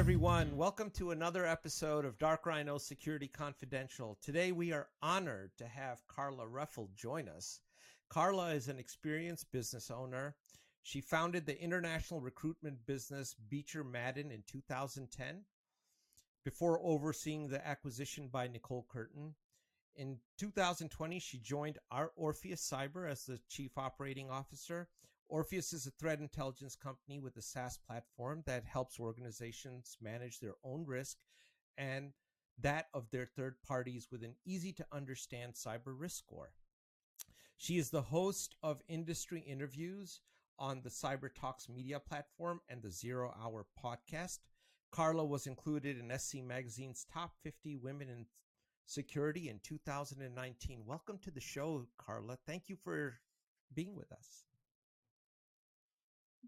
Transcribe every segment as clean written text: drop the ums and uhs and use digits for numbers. everyone. Welcome to another episode of Dark Rhino Security Confidential. Today, we are honored to have Carla Ruffell join us. Carla is an experienced business owner. She founded the international recruitment business Beecher Madden in 2010 before overseeing the acquisition by Nicole Curtin. In 2020, she joined our Orpheus Cyber as the Chief Operating Officer. Orpheus is a threat intelligence company with a SaaS platform that helps organizations manage their own risk and that of their third parties with an easy-to-understand cyber risk score. She is the host of industry interviews on the Cyber Talks media platform and the Zero Hour podcast. Carla was included in SC Magazine's Top 50 Women in Security in 2019. Welcome to the show, Carla. Thank you for being with us.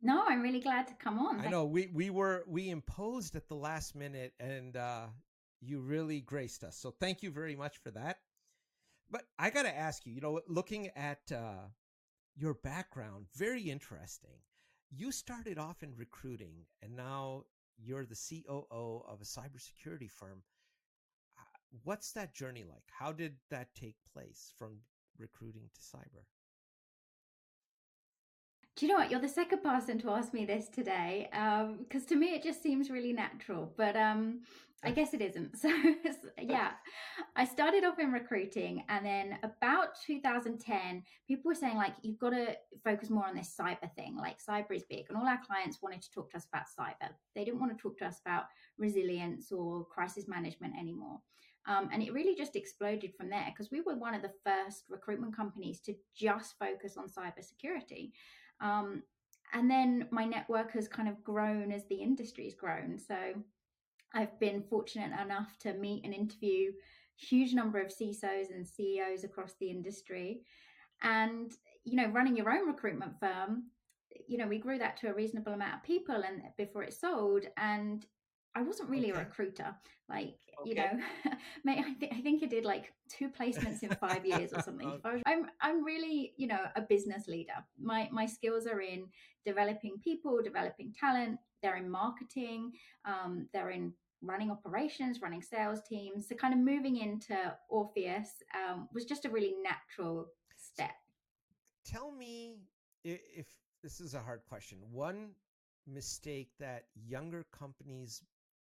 No, I'm really glad to come on. I know we imposed at the last minute, and you really graced us. So thank you very much for that. But I got to ask you, looking at your background, very interesting. You started off in recruiting, and now you're the COO of a cybersecurity firm. What's that journey like? How did that take place from recruiting to cyber? Do you know what? You're the second person to ask me this today, because to me it just seems really natural, but I guess it isn't. So yeah, I started off in recruiting, and then about 2010, people were saying you've got to focus more on this cyber thing. Cyber is big, and all our clients wanted to talk to us about cyber. They didn't want to talk to us about resilience or crisis management anymore. And it really just exploded from there, because we were one of the first recruitment companies to just focus on cybersecurity. And then my network has kind of grown as the industry's grown. So I've been fortunate enough to meet and interview a huge number of CISOs and CEOs across the industry. And, running your own recruitment firm, we grew that to a reasonable amount of people and before it sold. And I wasn't really a recruiter. I think I did 2 placements in 5 years or something. I'm really, a business leader. My skills are in developing people, developing talent. They're in marketing. They're in running operations, running sales teams. So kind of moving into Orpheus was just a really natural step. Tell me if this is a hard question. One mistake that younger companies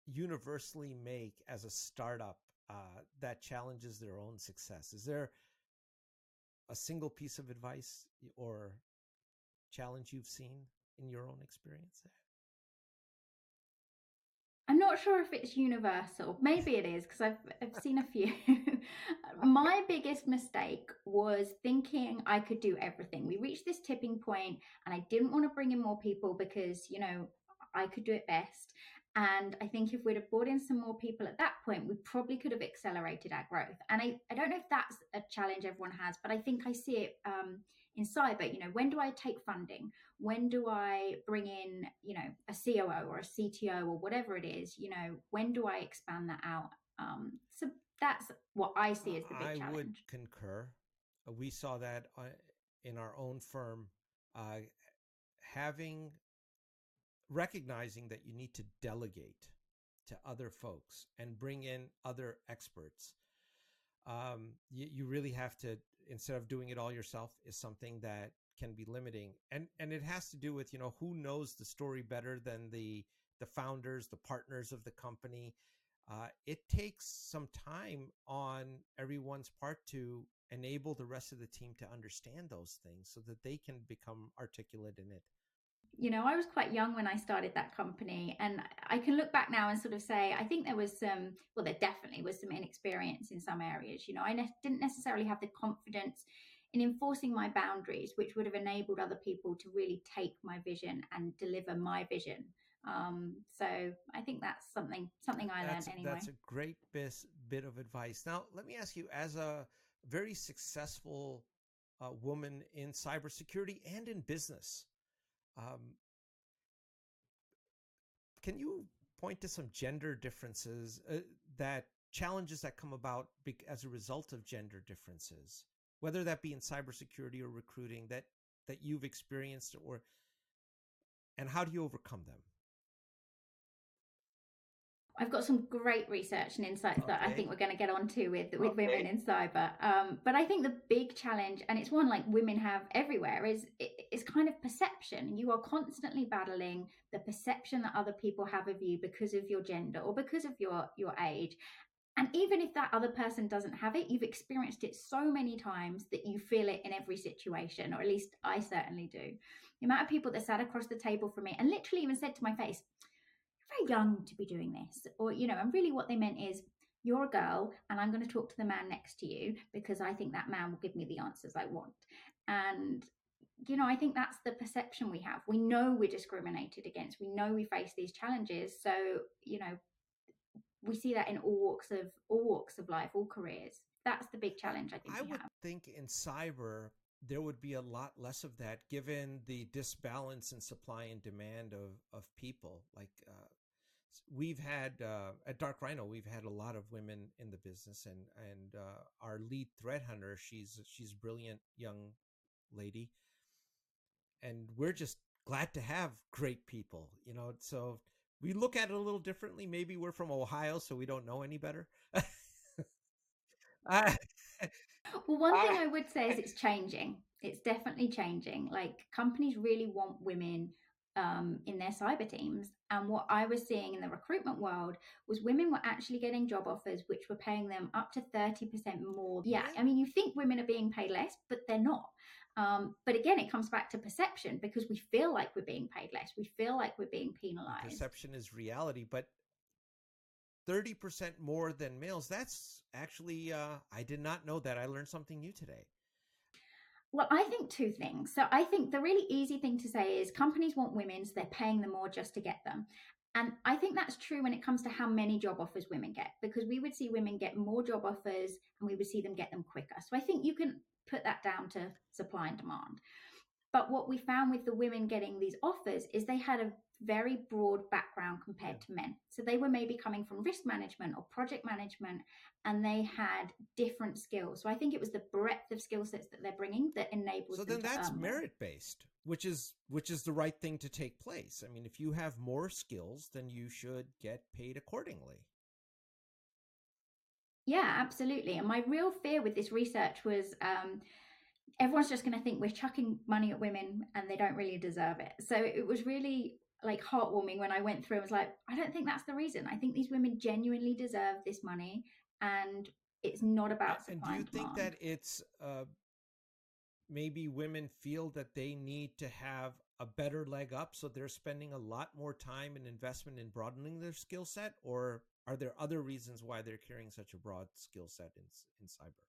universally make as a startup that challenges their own success. Is there a single piece of advice or challenge you've seen in your own experience? I'm not sure if it's universal. Maybe it is, because I've seen a few. My biggest mistake was thinking I could do everything. We reached this tipping point, and I didn't want to bring in more people because, I could do it best. And I think if we'd have brought in some more people at that point, we probably could have accelerated our growth. And I don't know if that's a challenge everyone has, but I think I see it in cyber. When do I take funding? When do I bring in, a COO or a CTO or whatever it is? When do I expand that out? So that's what I see as the big challenge. I would concur. We saw that in our own firm, recognizing that you need to delegate to other folks and bring in other experts. You really have to, instead of doing it all yourself, is something that can be limiting. And it has to do with, who knows the story better than the founders, the partners of the company. It takes some time on everyone's part to enable the rest of the team to understand those things so that they can become articulate in it. I was quite young when I started that company, and I can look back now and sort of say, I think there definitely was some inexperience in some areas. I didn't necessarily have the confidence in enforcing my boundaries, which would have enabled other people to really take my vision and deliver my vision. So I think that's something I learned anyway. That's a great bit of advice. Now, let me ask you, as a very successful woman in cybersecurity and in business, can you point to some gender differences, challenges that come about as a result of gender differences, whether that be in cybersecurity or recruiting, that you've experienced, and how do you overcome them? I've got some great research and insights that I think we're going to get onto with women in cyber. But I think the big challenge, and it's one like women have everywhere, is kind of perception. You are constantly battling the perception that other people have of you because of your gender or because of your age. And even if that other person doesn't have it, you've experienced it so many times that you feel it in every situation, or at least I certainly do. The amount of people that sat across the table from me and literally even said to my face, "You're very young to be doing this," or, you know, and really what they meant is, "You're a girl and I'm going to talk to the man next to you because I think that man will give me the answers I want." And, you know, I think that's the perception we have. We know we're discriminated against. We know we face these challenges. So, you know, we see that in all walks of life, all careers. That's the big challenge I think we have. I would think in cyber, there would be a lot less of that given the disbalance in supply and demand of people. Like we've had, at Dark Rhino, we've had a lot of women in the business, and our lead threat hunter, she's a brilliant young lady. And we're just glad to have great people, you know, so we look at it a little differently. Maybe we're from Ohio, so we don't know any better. Well, one thing I would say is it's changing. It's definitely changing. Like companies really want women in their cyber teams. And what I was seeing in the recruitment world was women were actually getting job offers which were paying them up to 30% more. Yeah, I mean, you think women are being paid less, but they're not. But again, it comes back to perception because we feel like we're being paid less. We feel like we're being penalized. Perception is reality, but 30% more than males, that's actually, I did not know that. I learned something new today. Well, I think two things. So I think the really easy thing to say is companies want women, so they're paying them more just to get them. And I think that's true when it comes to how many job offers women get, because we would see women get more job offers and we would see them get them quicker. So I think you can put that down to supply and demand. But what we found with the women getting these offers is they had a very broad background compared to men. So they were maybe coming from risk management or project management, and they had different skills. So I think it was the breadth of skill sets that they're bringing that enables them. So then that's merit-based, which is the right thing to take place. I mean, if you have more skills, then you should get paid accordingly. Yeah, absolutely. And my real fear with this research was everyone's just going to think we're chucking money at women and they don't really deserve it. So it was really like heartwarming when I went through. I was like, I don't think that's the reason. I think these women genuinely deserve this money, and it's not about supply and demand. Do you think that it's maybe women feel that they need to have a better leg up, so they're spending a lot more time and investment in broadening their skill set? Or are there other reasons why they're carrying such a broad skill set in cyber?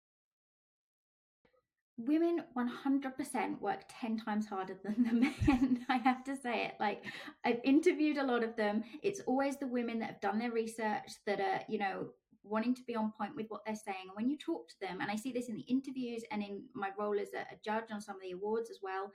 Women 100% work 10 times harder than the men. I have to say it. Like, I've interviewed a lot of them. It's always the women that have done their research that are, you know, wanting to be on point with what they're saying. And when you talk to them, and I see this in the interviews and in my role as a judge on some of the awards as well,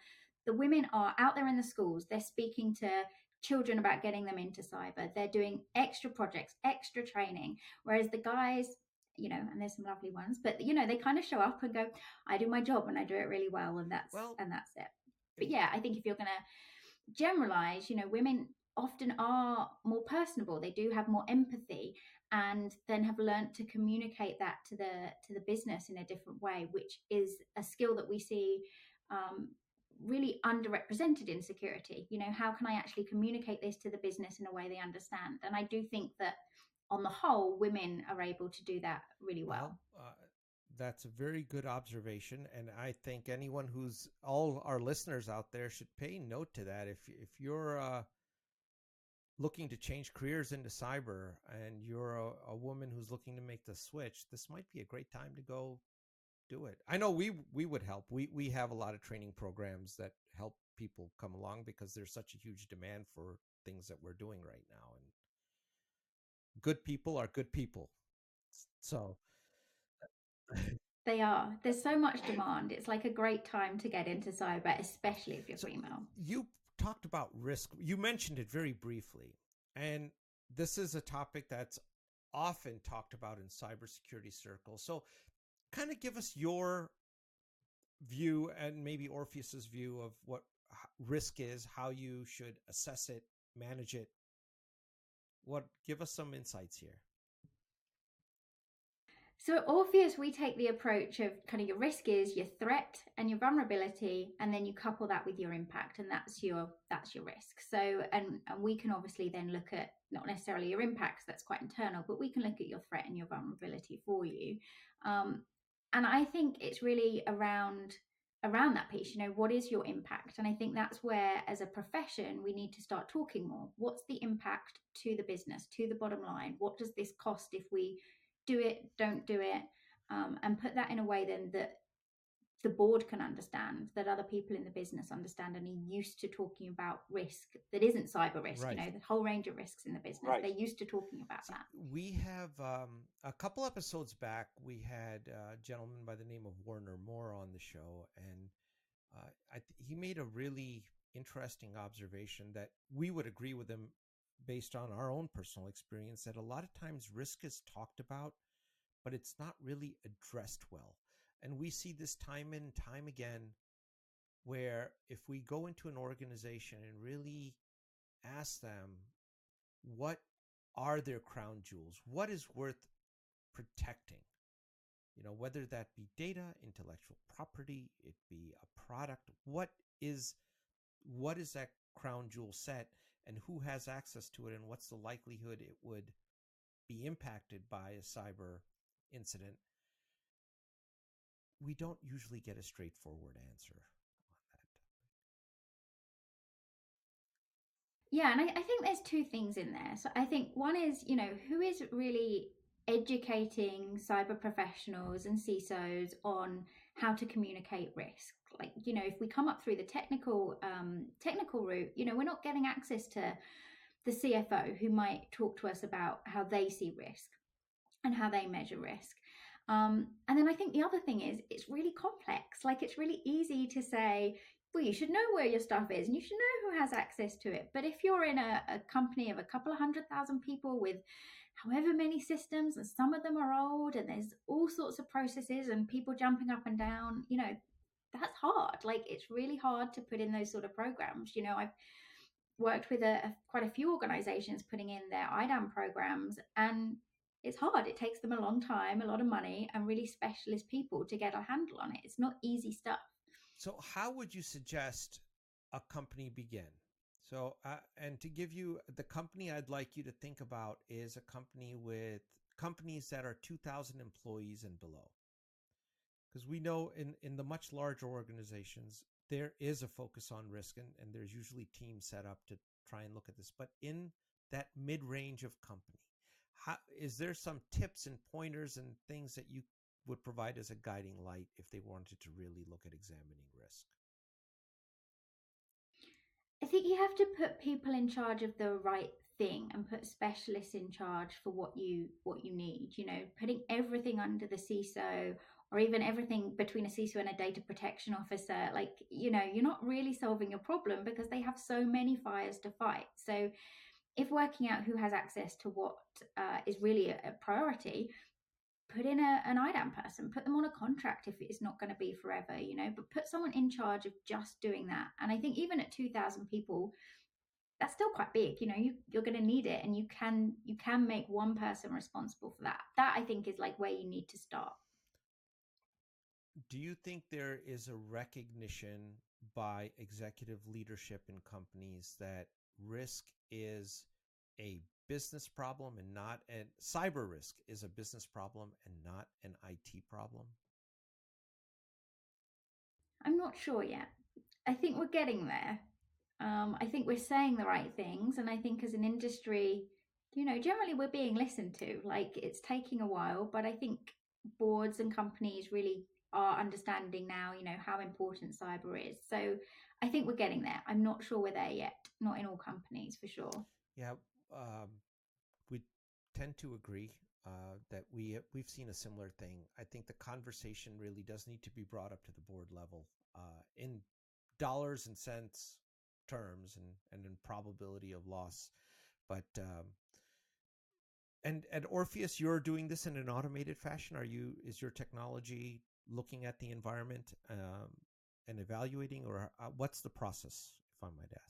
the women are out there in the schools. They're speaking to children about getting them into cyber. They're doing extra projects, extra training, whereas the guys, you know, and there's some lovely ones, but, you know, they kind of show up and go, I do my job and I do it really well, and that's it. But yeah, I think if you're going to generalize, you know, women often are more personable. They do have more empathy, and then have learned to communicate that to the business in a different way, which is a skill that we see really underrepresented in security. You know, how can I actually communicate this to the business in a way they understand? And I do think that on the whole, women are able to do that really well. That's a very good observation. And I think anyone who's, all our listeners out there should pay note to that. If you're looking to change careers into cyber, and you're a woman who's looking to make the switch, this might be a great time to go do it. I know we would help. We have a lot of training programs that help people come along because there's such a huge demand for things that we're doing right now. And good people are good people. So they are. There's so much demand. It's like a great time to get into cyber, especially if you're female. You talked about risk. You mentioned it very briefly. And this is a topic that's often talked about in cybersecurity circles. So kind of give us your view, and maybe Orpheus's view, of what risk is, how you should assess it, manage it, Give us some insights here. So at Orpheus, we take the approach of kind of your risk is your threat and your vulnerability, and then you couple that with your impact, and that's your risk. So, and we can obviously then look at not necessarily your impacts, that's quite internal, but we can look at your threat and your vulnerability for you. And I think it's really around that piece, what is your impact? And I think that's where, as a profession, we need to start talking more. What's the impact to the business, to the bottom line? What does this cost if we do it, don't do it, and put that in a way then that the board can understand, that other people in the business understand and are used to talking about risk that isn't cyber risk, right. The whole range of risks in the business, right. They're used to talking about that. We have a couple episodes back, we had a gentleman by the name of Warner Moore on the show, and he made a really interesting observation that we would agree with him based on our own personal experience, that a lot of times risk is talked about, but it's not really addressed well. And we see this time and time again, where if we go into an organization and really ask them, what are their crown jewels? What is worth protecting? Whether that be data, intellectual property, it be a product, what is that crown jewel set? And who has access to it, and what's the likelihood it would be impacted by a cyber incident? We don't usually get a straightforward answer on that. Yeah, and I think there's two things in there. So I think one is, who is really educating cyber professionals and CISOs on how to communicate risk. If we come up through the technical route, we're not getting access to the CFO who might talk to us about how they see risk and how they measure risk. And then I think the other thing is, it's really complex. It's really easy to say, well, you should know where your stuff is and you should know who has access to it. But if you're in a company of a couple of 100,000 people with however many systems, and some of them are old, and there's all sorts of processes and people jumping up and down, that's hard. It's really hard to put in those sort of programs. I've worked with quite a few organizations putting in their IDAM programs, and it's hard. It takes them a long time, a lot of money, and really specialist people to get a handle on it. It's not easy stuff. So how would you suggest a company begin? So, and to give you the company I'd like you to think about is a company with companies that are 2,000 employees and below. Because we know in the much larger organizations, there is a focus on risk, and there's usually teams set up to try and look at this. But in that mid-range of company, is there some tips and pointers and things that you would provide as a guiding light if they wanted to really look at examining risk? I think you have to put people in charge of the right thing and put specialists in charge for what you need. Putting everything under the CISO, or even everything between a CISO and a data protection officer, you're not really solving your problem, because they have so many fires to fight. So if working out who has access to what is really a priority, put in an IDAM person, put them on a contract if it's not going to be forever, but put someone in charge of just doing that. And I think even at 2,000 people, that's still quite big. You're going to need it, and you can make one person responsible for that. That, I think, is where you need to start. Do you think there is a recognition by executive leadership in companies that risk is a business problem and not a cyber risk is a business problem and not an IT problem? I'm not sure yet. I think we're getting there. I think we're saying the right things, and I think as an industry, generally we're being listened to. It's taking a while, but I think boards and companies really are understanding now, how important cyber is. So I think we're getting there. I'm not sure we're there yet. Not in all companies, for sure. Yeah. We tend to agree that we've seen a similar thing. I think the conversation really does need to be brought up to the board level in dollars and cents terms and in probability of loss. But and at Orpheus, you're doing this in an automated fashion. Is your technology looking at the environment and evaluating, or what's the process, if I might ask?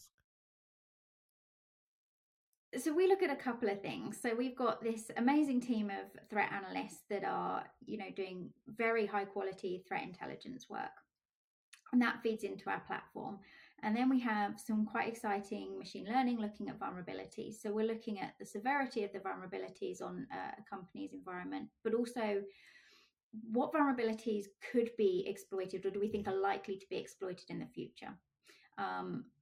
So we look at a couple of things. So we've got this amazing team of threat analysts that are, you know, doing very high quality threat intelligence work. And that feeds into our platform. And then we have some quite exciting machine learning looking at vulnerabilities. So we're looking at the severity of the vulnerabilities on a company's environment, but also what vulnerabilities could be exploited or do we think are likely to be exploited in the future?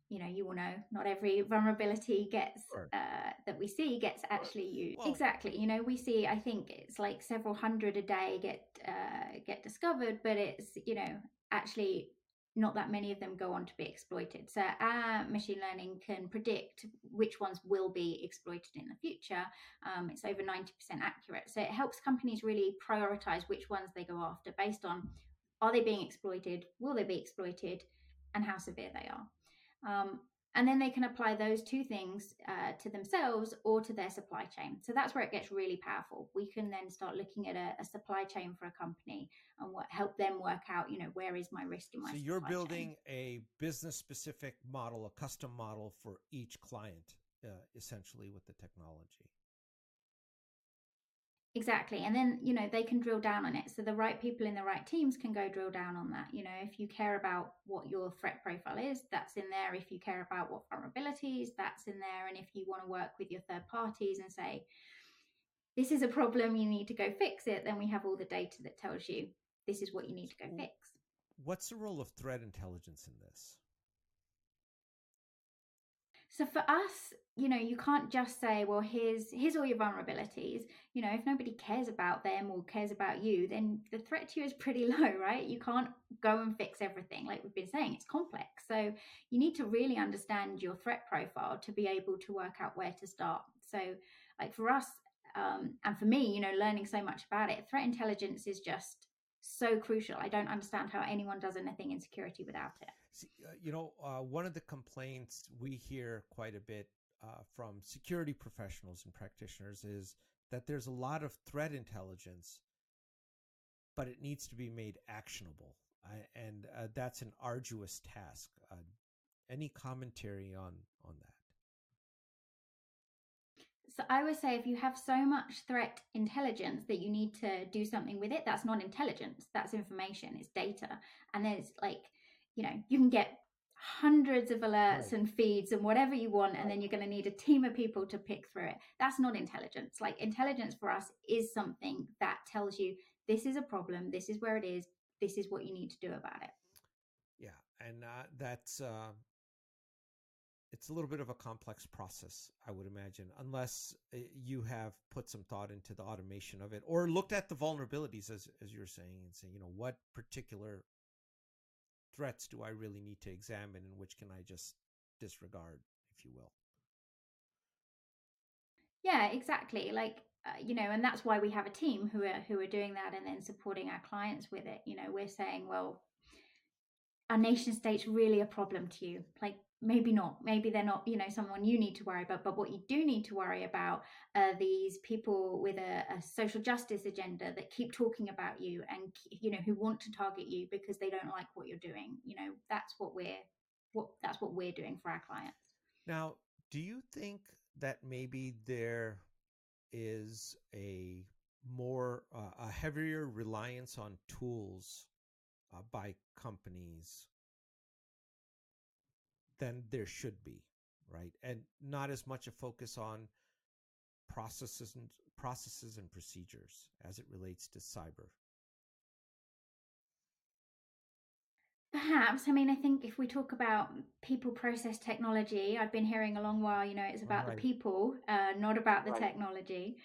You know, you will know not every vulnerability gets that we see gets actually used. Whoa. Exactly. You know, we see, I think it's like several hundred a day get discovered, but it's, you know, actually not that many of them go on to be exploited. So our machine learning can predict which ones will be exploited in the future. It's over 90% accurate. So it helps companies really prioritize which ones they go after based on, are they being exploited? Will they be exploited? And how severe they are. And then they can apply those two things to themselves or to their supply chain. So that's where it gets really powerful. We can then start looking at a supply chain for a company and what help them work out, you know, where is my risk in my supply chain. So you're building a business specific model, a custom model for each client, essentially with the technology. Exactly. And then, you know, they can drill down on it. So the right people in the right teams can go drill down on that. You know, if you care about what your threat profile is, that's in there. If you care about what vulnerabilities, that's in there. And if you want to work with your third parties and say, this is a problem, you need to go fix it, then we have all the data that tells you this is what you need to go fix. What's the role of threat intelligence in this? So for us, you know, you can't just say, well, here's all your vulnerabilities. You know, if nobody cares about them or cares about you, then the threat to you is pretty low, right? You can't go and fix everything. Like we've been saying, it's complex. So you need to really understand your threat profile to be able to work out where to start. So like for us, and for me, you know, learning so much about it, threat intelligence is just so crucial. I don't understand how anyone does anything in security without it. See, you know, one of the complaints we hear quite a bit from security professionals and practitioners is that there's a lot of threat intelligence, but it needs to be made actionable. And that's an arduous task. Any commentary on that? So I would say if you have so much threat intelligence that you need to do something with it, that's not intelligence, that's information, it's data. And there's like, you know, you can get hundreds of alerts and feeds and whatever you want, and then you're going to need a team of people to pick through it. That's not intelligence. Like intelligence for us is something that tells you this is a problem, this is where it is, this is what you need to do about it. Yeah, and that's it's a little bit of a complex process, I would imagine, unless you have put some thought into the automation of it or looked at the vulnerabilities, as you're saying, and say, you know, what particular threats do I really need to examine and which can I just disregard, if you will? Yeah, exactly. Like, you know, and that's why we have a team who are doing that and then supporting our clients with it. You know, we're saying, well, our nation state's really a problem to you. Like, maybe not, maybe they're not, you know, someone you need to worry about, but what you do need to worry about are these people with a social justice agenda that keep talking about you and, you know, who want to target you because they don't like what you're doing. You know, that's what we're doing for our clients. Now, do you think that maybe there is a more, a heavier reliance on tools by companies than there should be, right? And not as much a focus on processes and procedures as it relates to cyber? Perhaps. I mean, I think if we talk about people, process, technology, I've been hearing a long while, you know, it's about the people, not about the technology.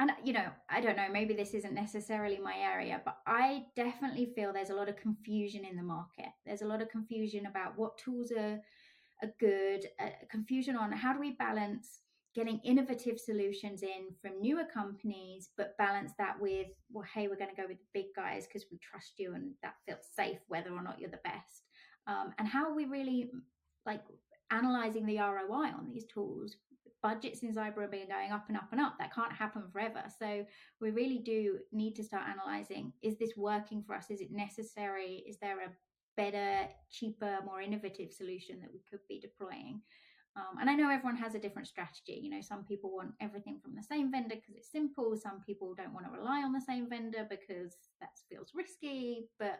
And, you know, I don't know, maybe this isn't necessarily my area, but I definitely feel there's a lot of confusion in the market. There's a lot of confusion about what tools are good, confusion on how do we balance getting innovative solutions in from newer companies, but balance that with, well, hey, we're going to go with the big guys because we trust you and that feels safe whether or not you're the best. And how are we really like analyzing the ROI on these tools? Budgets in cyber have been going up and up and up. That can't happen forever. So we really do need to start analyzing, is this working for us? Is it necessary? Is there a better, cheaper, more innovative solution that we could be deploying? And I know everyone has a different strategy. You know, some people want everything from the same vendor because it's simple. Some people don't want to rely on the same vendor because that feels risky. But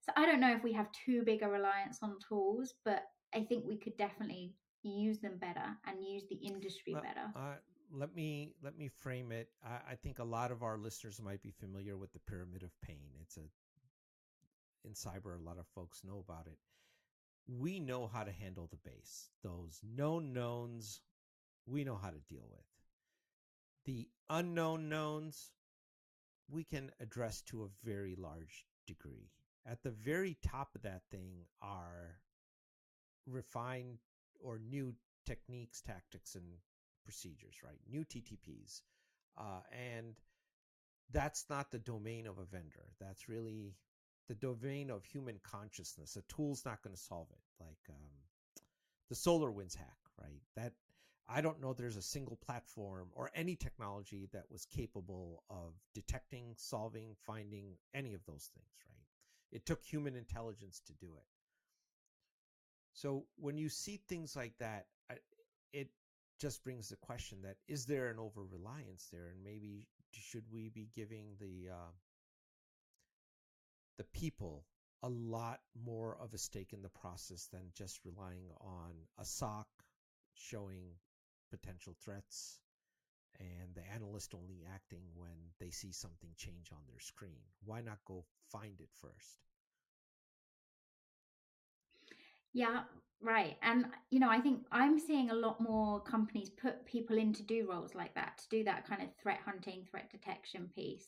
so I don't know if we have too big a reliance on tools, but I think we could definitely use them better and use the industry better. Let me frame it. I think a lot of our listeners might be familiar with the pyramid of pain. It's in cyber, a lot of folks know about it. We know how to handle the base. Those known knowns, we know how to deal with. The unknown knowns, we can address to a very large degree. At the very top of that thing are refined or new techniques, tactics, and procedures, right? New TTPs. And that's not the domain of a vendor. That's really the domain of human consciousness. A tool's not going to solve it. Like the SolarWinds hack, right? That I don't know there's a single platform or any technology that was capable of detecting, solving, finding any of those things, right? It took human intelligence to do it. So when you see things like that, it just brings the question that, is there an over-reliance there? And maybe should we be giving the people a lot more of a stake in the process than just relying on a SOC showing potential threats and the analyst only acting when they see something change on their screen? Why not go find it first? Yeah, right. And, you know, I think I'm seeing a lot more companies put people in to do roles like that, to do that kind of threat hunting, threat detection piece.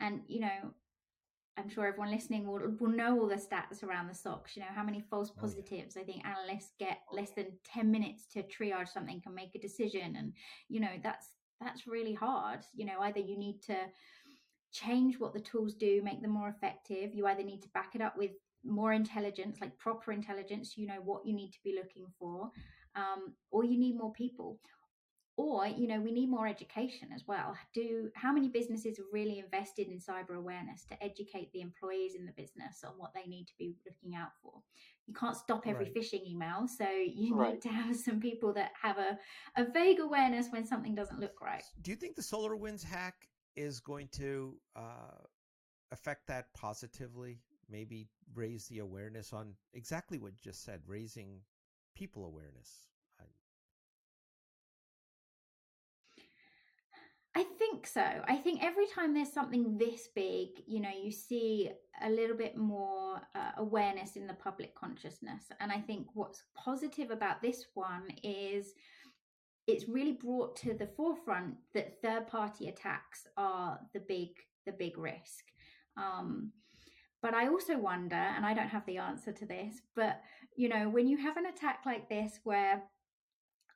And, you know, I'm sure everyone listening will know all the stats around the SOCs, you know, how many false positives. I think analysts get less than 10 minutes to triage something and make a decision. And, you know, that's really hard. You know, either you need to change what the tools do, make them more effective. You either need to back it up with more intelligence, like proper intelligence, you know, what you need to be looking for, or you need more people, or, you know, we need more education as well. How many businesses are really invested in cyber awareness to educate the employees in the business on what they need to be looking out for? You can't stop every phishing email. So you need to have some people that have a vague awareness when something doesn't look right. Do you think the SolarWinds hack is going to affect that positively? Maybe raise the awareness on exactly what you just said, raising people awareness. I think so. I think every time there's something this big, you know, you see a little bit more awareness in the public consciousness. And I think what's positive about this one is it's really brought to the forefront that third-party attacks are the big risk. But I also wonder, and I don't have the answer to this, but, you know, when you have an attack like this where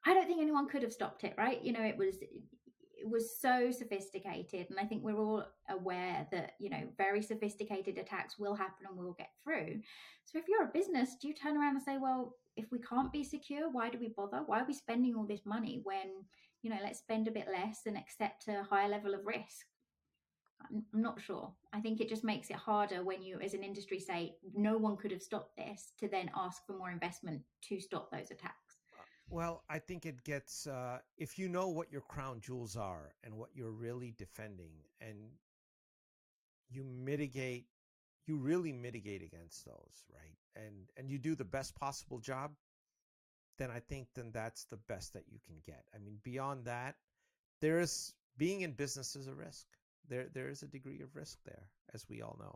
I don't think anyone could have stopped it, right? You know, it was so sophisticated. And I think we're all aware that, you know, very sophisticated attacks will happen and we'll get through. So if you're a business, do you turn around and say, well, if we can't be secure, why do we bother? Why are we spending all this money when, you know, let's spend a bit less and accept a higher level of risk? I'm not sure. I think it just makes it harder when you, as an industry, say no one could have stopped this, to then ask for more investment to stop those attacks. Well, I think it gets, if you know what your crown jewels are and what you're really defending, and you really mitigate against those, right? And you do the best possible job, then I think that's the best that you can get. I mean, beyond that, being in business is a risk. There is a degree of risk there, as we all know.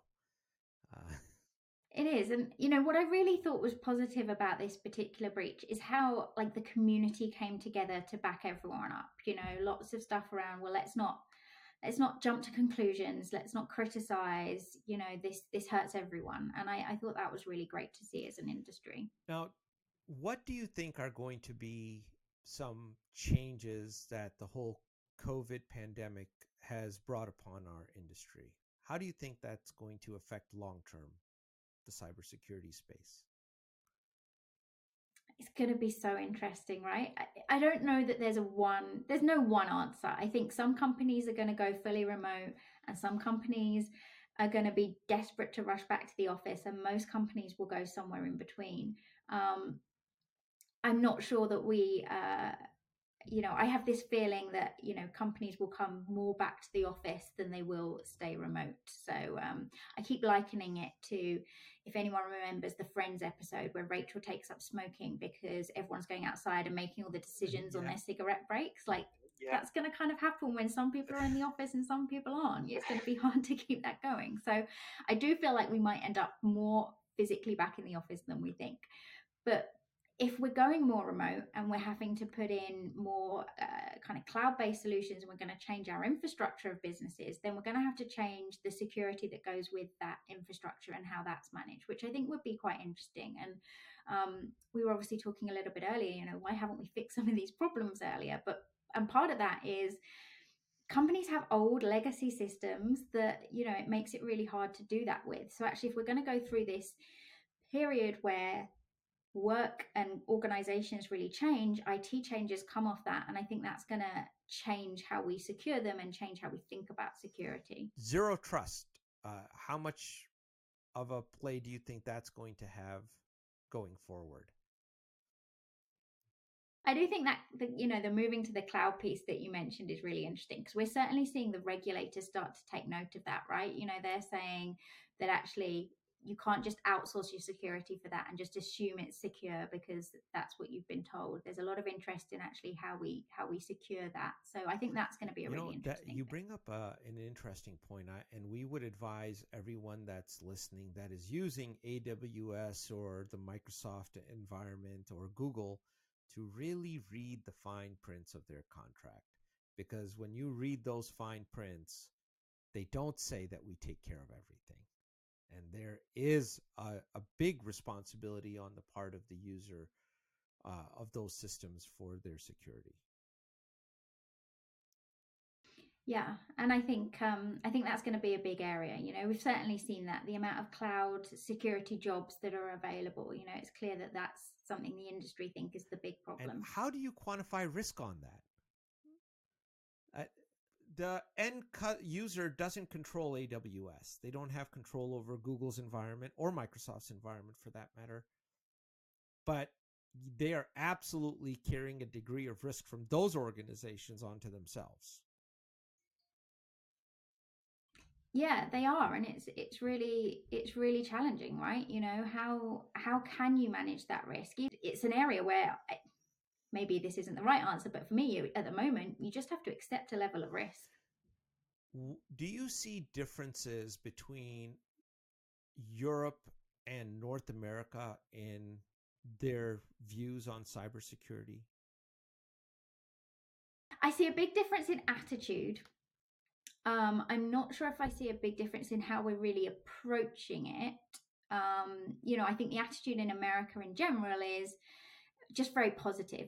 It is. And, you know, what I really thought was positive about this particular breach is how, like, the community came together to back everyone up. You know, lots of stuff around, well, let's not jump to conclusions. Let's not criticize. You know, this hurts everyone. And I thought that was really great to see as an industry. Now, what do you think are going to be some changes that the whole COVID pandemic has brought upon our industry? How do you think that's going to affect long-term the cybersecurity space? It's going to be so interesting, right? I don't know that there's no one answer. I think some companies are going to go fully remote and some companies are going to be desperate to rush back to the office, and most companies will go somewhere in between. I'm not sure that we, I have this feeling that, companies will come more back to the office than they will stay remote. So I keep likening it to, if anyone remembers the Friends episode where Rachel takes up smoking because everyone's going outside and making all the decisions on their cigarette breaks, that's going to kind of happen when some people are in the office and some people aren't. It's going to be hard to keep that going. So I do feel like we might end up more physically back in the office than we think. But if we're going more remote and we're having to put in more kind of cloud-based solutions, and we're going to change our infrastructure of businesses, then we're going to have to change the security that goes with that infrastructure and how that's managed, which I think would be quite interesting. And we were obviously talking a little bit earlier, why haven't we fixed some of these problems earlier? And part of that is companies have old legacy systems that, it makes it really hard to do that with. So actually, if we're going to go through this period where work and organizations really change, IT changes come off that. And I think that's going to change how we secure them and change how we think about security. Zero trust. How much of a play do you think that's going to have going forward? I do think that, the moving to the cloud piece that you mentioned is really interesting, because we're certainly seeing the regulators start to take note of that, right? They're saying that actually you can't just outsource your security for that and just assume it's secure because that's what you've been told. There's a lot of interest in actually how we secure that. So I think that's going to be a really interesting thing. You bring up an interesting point, and we would advise everyone that's listening that is using AWS or the Microsoft environment or Google to really read the fine prints of their contract. Because when you read those fine prints, they don't say that we take care of everything. And there is a big responsibility on the part of the user of those systems for their security. Yeah, and I think that's going to be a big area. We've certainly seen that the amount of cloud security jobs that are available. It's clear that that's something the industry think is the big problem. And how do you quantify risk on that? The end user doesn't control AWS. They don't have control over Google's environment or Microsoft's environment, for that matter. But they are absolutely carrying a degree of risk from those organizations onto themselves. Yeah, they are, and it's really challenging, right? How can you manage that risk? It's an area where maybe this isn't the right answer, but for me, at the moment, you just have to accept a level of risk. Do you see differences between Europe and North America in their views on cybersecurity? I see a big difference in attitude. I'm not sure if I see a big difference in how we're really approaching it. I think the attitude in America in general is just very positive,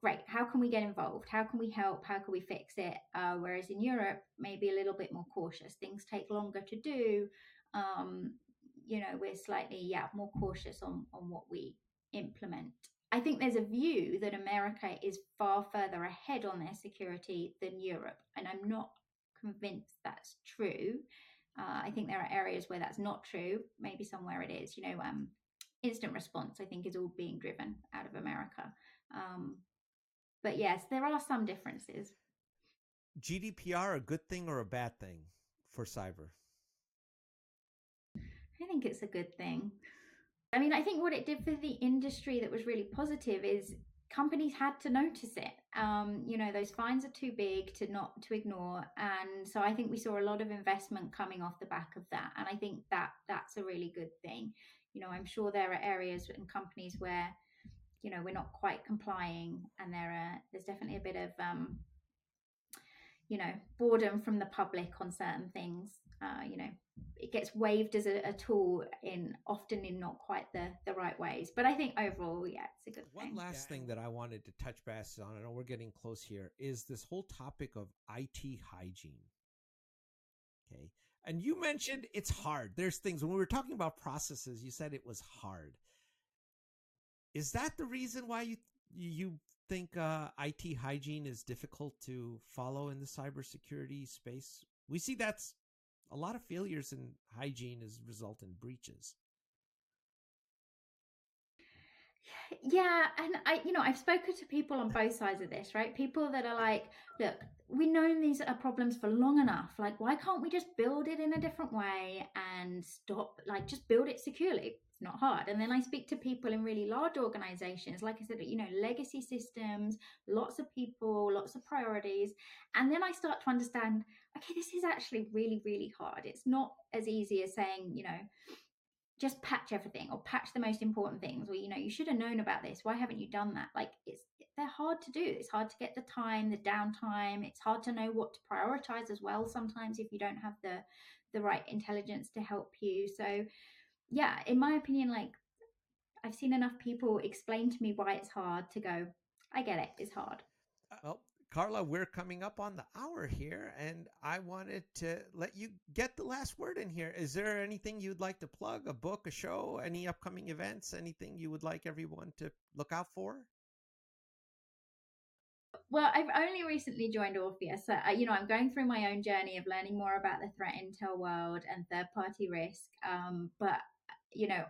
great, how can we get involved? How can we help? How can we fix it? Whereas in Europe, maybe a little bit more cautious. Things take longer to do. We're slightly more cautious on what we implement. I think there's a view that America is far further ahead on their security than Europe, and I'm not convinced that's true. I think there are areas where that's not true. Maybe somewhere it is. Instant response, I think, is all being driven out of America. But yes, there are some differences. GDPR, a good thing or a bad thing for cyber? I think it's a good thing. I think what it did for the industry that was really positive is companies had to notice it. Those fines are too big to ignore. And so I think we saw a lot of investment coming off the back of that. And I think that's a really good thing. I'm sure there are areas and companies where, we're not quite complying, and there's definitely a bit of, boredom from the public on certain things. It gets waived as a tool often in not quite the right ways. But I think overall, it's a good thing. One last thing that I wanted to touch base on, I know we're getting close here, is this whole topic of IT hygiene. Okay. And you mentioned it's hard. There's things when we were talking about processes, you said it was hard. Is that the reason why you think IT hygiene is difficult to follow in the cybersecurity space? We see that's a lot of failures in hygiene as result in breaches. Yeah, and I've spoken to people on both sides of this, right? People that are like, look, we know these are problems for long enough. Like, why can't we just build it in a different way and stop, like, just build it securely? It's not hard. And then I speak to people in really large organizations, like I said, legacy systems, lots of people, lots of priorities. And then I start to understand, okay, this is actually really, really hard. It's not as easy as saying, just patch everything or patch the most important things, or you should have known about this, why haven't you done that? Like, they're hard to do. It's hard to get the time, the downtime. It's hard to know what to prioritize as well sometimes if you don't have the right intelligence to help you. So yeah, in my opinion, like, I've seen enough people explain to me why it's hard to go, I get it, it's hard. Well, Carla, we're coming up on the hour here, and I wanted to let you get the last word in here. Is there anything you'd like to plug, a book, a show, any upcoming events, anything you would like everyone to look out for? Well, I've only recently joined Orpheus. So, I'm going through my own journey of learning more about the threat intel world and third-party risk. But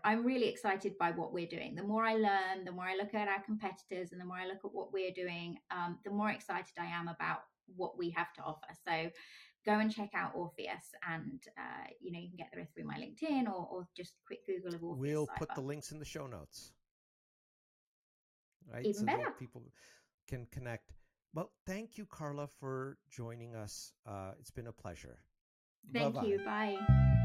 I'm really excited by what we're doing. The more I learn, the more I look at our competitors, and the more I look at what we're doing, the more excited I am about what we have to offer. So go and check out Orpheus, and you can get there through my LinkedIn or just a quick Google of Orpheus. We'll put the links in the show notes. Right? Even better. That people can connect. Well, thank you, Carla, for joining us. It's been a pleasure. Thank you. Bye.